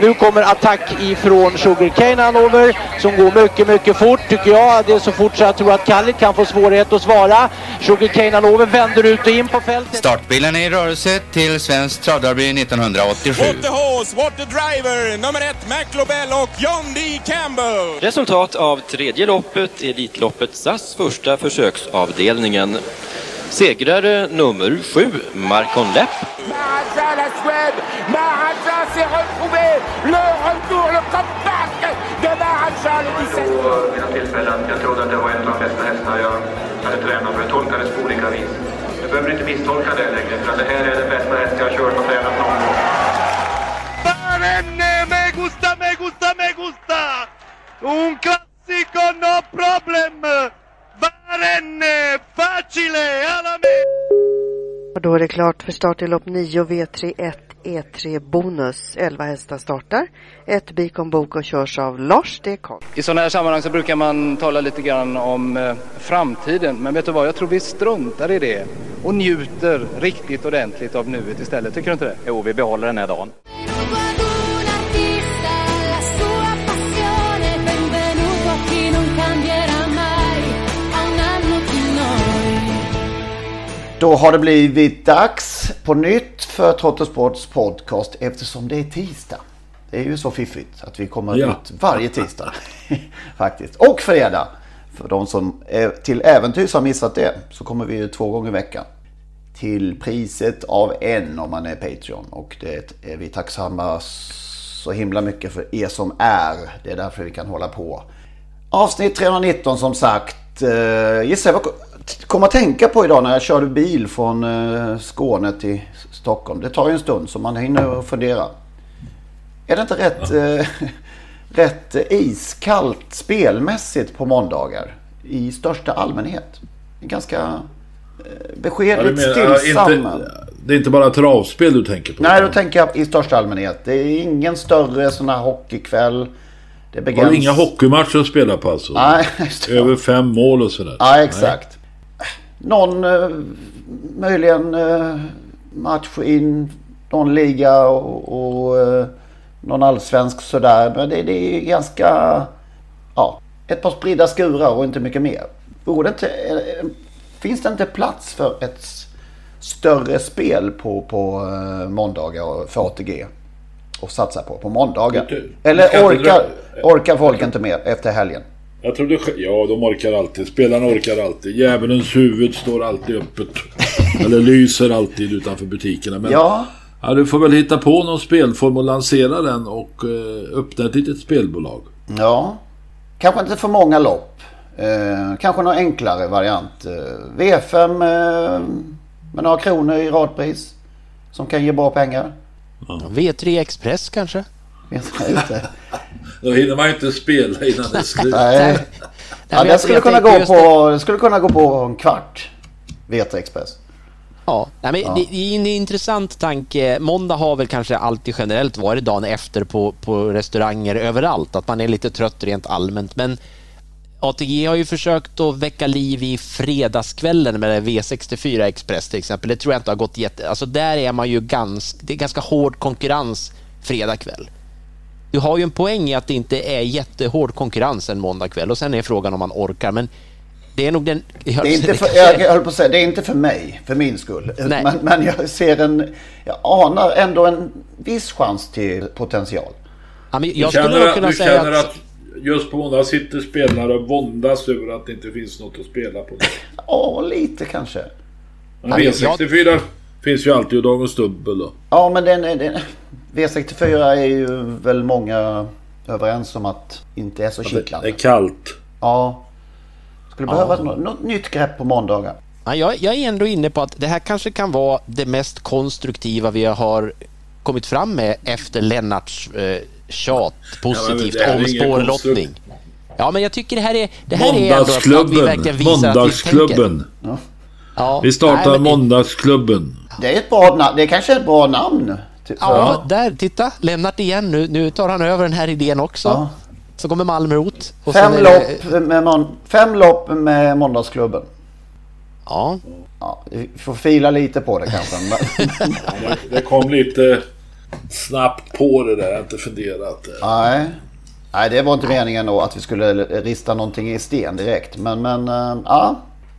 Nu kommer attack ifrån Sugar Cane Hanover som går mycket, mycket fort tycker jag. Det är så fort så jag tror att Kallit kan få svårighet att svara. Sugar Cane Hanover vänder ut och in på fältet. Startbilen är i rörelse till Svensk Trädgårdsby 1987. What the horse, what the driver, nummer 1 Maclobell och John D Campbell. Resultat av tredje loppet, Elitloppet SAS första försöksavdelningen. Segrare nummer 7, Markon Lep. Mahasa la Suède, Mahasa s'est retrouvé, le retour, le comeback de Mahasa le 17. Mina tillfällen, jag trodde att det var en av de bästa hästarna jag hade tränat för, jag tolkades på olika vis. Du behöver inte misstolka det längre, för det här är den bästa häst jag har kört och tränat någon gång. Barenne, me gusta, me gusta, me gusta! Un classico, no problem! Barenne, facile, alla med! Och då är det klart för start i lopp 9 V31 E3 bonus. 11 hästar startar. Ett bik om bok och körs av Lars De Kort. I sådana här sammanhang så brukar man tala lite grann om framtiden. Men vet du vad, jag tror vi struntar i det. Och njuter riktigt ordentligt av nuet istället. Tycker du inte det? Jo, vi behåller den här dagen. Då har det blivit dags på nytt för Trott and Sports podcast eftersom det är tisdag. Det är ju så fiffigt att vi kommer ut varje tisdag faktiskt. Och fredag. För de som är till äventyrs har missat det så kommer vi ju 2 gånger i veckan. Till priset av en om man är Patreon. Och det är vi tacksamma så himla mycket för er som är. Det är därför vi kan hålla på. Avsnitt 319 som sagt. Gissa vad... Kom att tänka på idag när jag körde bil från Skåne till Stockholm. Det tar ju en stund så man hinner fundera. Är det inte rätt iskallt spelmässigt på måndagar? I största allmänhet. Ganska beskedligt stillsamma. Det är inte bara travspel du tänker på? Nej, då tänker jag i största allmänhet. Det är ingen större sån här hockeykväll. Det har inga hockeymatcher att spela på alltså? Nej, över 5 mål och sådär. Ja, exakt. Någon möjligen match in någon liga och någon allsvensk sådär. Men det är ganska ett par spridda skurar och inte mycket mer. Finns det inte plats för ett större spel på måndagar för ATG? Och satsa på måndagar. Eller orkar folk inte mer efter helgen? Jag tror det de orkar alltid. Spelarna orkar alltid. Djävulens huvud står alltid öppet. Eller lyser alltid utanför butikerna. Men, du får väl hitta på någon spelform och lansera den och öppna ett litet spelbolag. Ja, kanske inte för många lopp. Kanske någon enklare variant. V5 med några kronor i radpris som kan ge bra pengar. Ja. V3 Express kanske? Då hinner man ju inte spela innan det slut. Nej. Det skulle kunna gå på 15 minuter. V3 Express. Ja, nej, men det är en intressant tanke. Måndag har väl kanske alltid generellt varit dagen efter på restauranger överallt. Att man är lite trött rent allmänt. Men ATG har ju försökt att väcka liv i fredagskvällen med V64 Express till exempel. Det tror jag inte har gått Alltså där är man ju det är ganska hård konkurrens fredagkväll. Du har ju en poäng i att det inte är jättehård konkurrens en måndagkväll. Och sen är frågan om man orkar. Men det är nog den... Jag höll på att säga, det är inte för mig, för min skull. Men jag ser jag anar ändå en viss chans till potential. Ja, men jag skulle kunna säga att... Just på måndag sitter spelare och våndas över att det inte finns något att spela på. Lite kanske. Men V64 finns ju alltid i dagens dubbel då. Ja, men V64 är ju väl många överens om att inte är så kittlande. Det är kallt. Ja. Skulle behöva något nytt grepp på måndagar. Jag är ändå inne på att det här kanske kan vara det mest konstruktiva vi har kommit fram med efter Lennarts tjat positivt om spårlottning. Ja, men jag tycker det här är ändå att vi verkligen visar Måndagsklubben. Ja. Vi startar Måndagsklubben. Det är ett bra namn. Det är kanske ett bra namn. Typ. Ja, där titta, Lennart igen nu. Nu tar han över den här idén också. Ja. Så kommer Malmö ut. Och fem lopp med Måndagsklubben. Ja. Ja, vi får fila lite på det kanske. Ja, det kom lite snabbt på det där, jag har inte funderat. Nej, det var inte meningen då att vi skulle rista någonting i sten direkt. Men ja.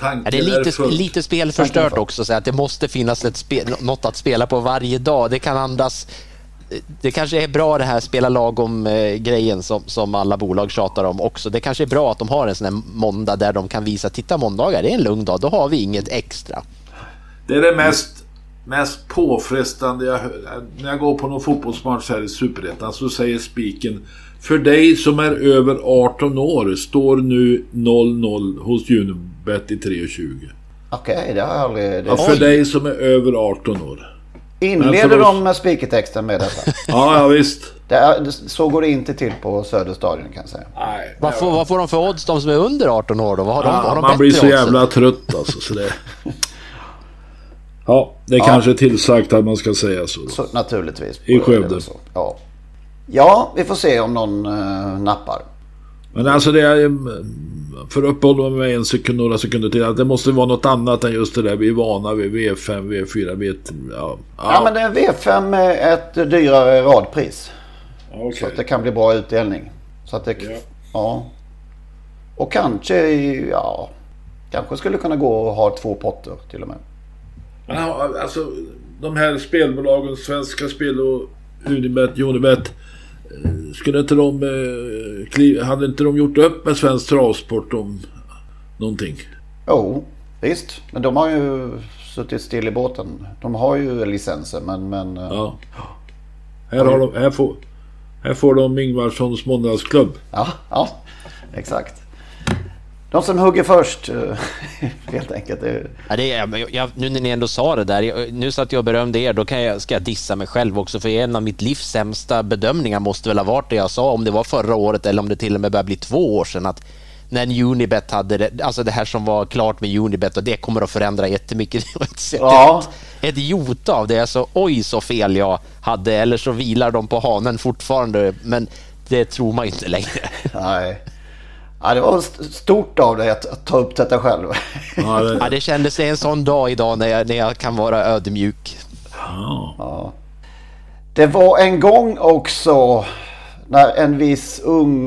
Tanken det är lite spelförstört också, så att det måste finnas något att spela på varje dag. Det kan andas. Det kanske är bra det här spela lagom grejen som alla bolag tjatar om också. Det kanske är bra att de har en sån här måndag där de kan visa, titta måndagar, det är en lugn dag, då har vi inget extra. Det är det mest påfrestande. När jag går på någon fotbollsmatch här i Superettan så säger spiken: för dig som är över 18 år står nu 0-0 hos Junibet i 3,20. Okej, det har jag aldrig... Ja, för dig som är över 18 år. Inleder de med spikertexten med detta? Ja, visst. Så går det inte till på Söderstadien, kan jag säga. Nej, vad får de för odds, de som är under 18 år då? Har de man blir så jävla trött alltså, så det... Ja, det är kanske tillsagt att man ska säga så. Så naturligtvis. I Skövde. Ja, vi får se om någon nappar. Men alltså det är, för att uppehålla mig några sekunder till, att det måste vara något annat än just det där vi är vana vid, V5, V4, V3. Ja, men det är V5 är ett dyrare radpris. Okay. Så att det kan bli bra utdelning. Så att det, ja. Och kanske skulle kunna gå och ha 2 potter till och med. Men alltså de här spelbolagen, Svenska Spel och Unibet, Jonibet, skulle inte hade inte de gjort upp med Svensk Trädgårdsby om någonting? Jo, visst. Men de har ju suttit still i båten. De har ju licenser, men ja. Här får de Ingvarssons måndagsklubb. Ja, exakt. De som hugger först, helt enkelt. Ja, nu när ni ändå sa det där, nu satt jag och berömde er, då ska jag dissa mig själv också, för en av mitt livs sämsta bedömningar måste väl ha varit det jag sa, om det var förra året eller om det till och med började bli 2 år sedan, att när Unibet hade det, alltså det här som var klart med Unibet, och det kommer att förändra jättemycket. Ett jota av det, alltså oj så fel jag hade, eller så vilar de på hanen fortfarande, men det tror man inte längre. Nej. Ja, det var stort av dig att ta upp detta själv. Ja, det kändes en sån dag idag när jag kan vara ödmjuk. Ja. Det var en gång också när en viss ung...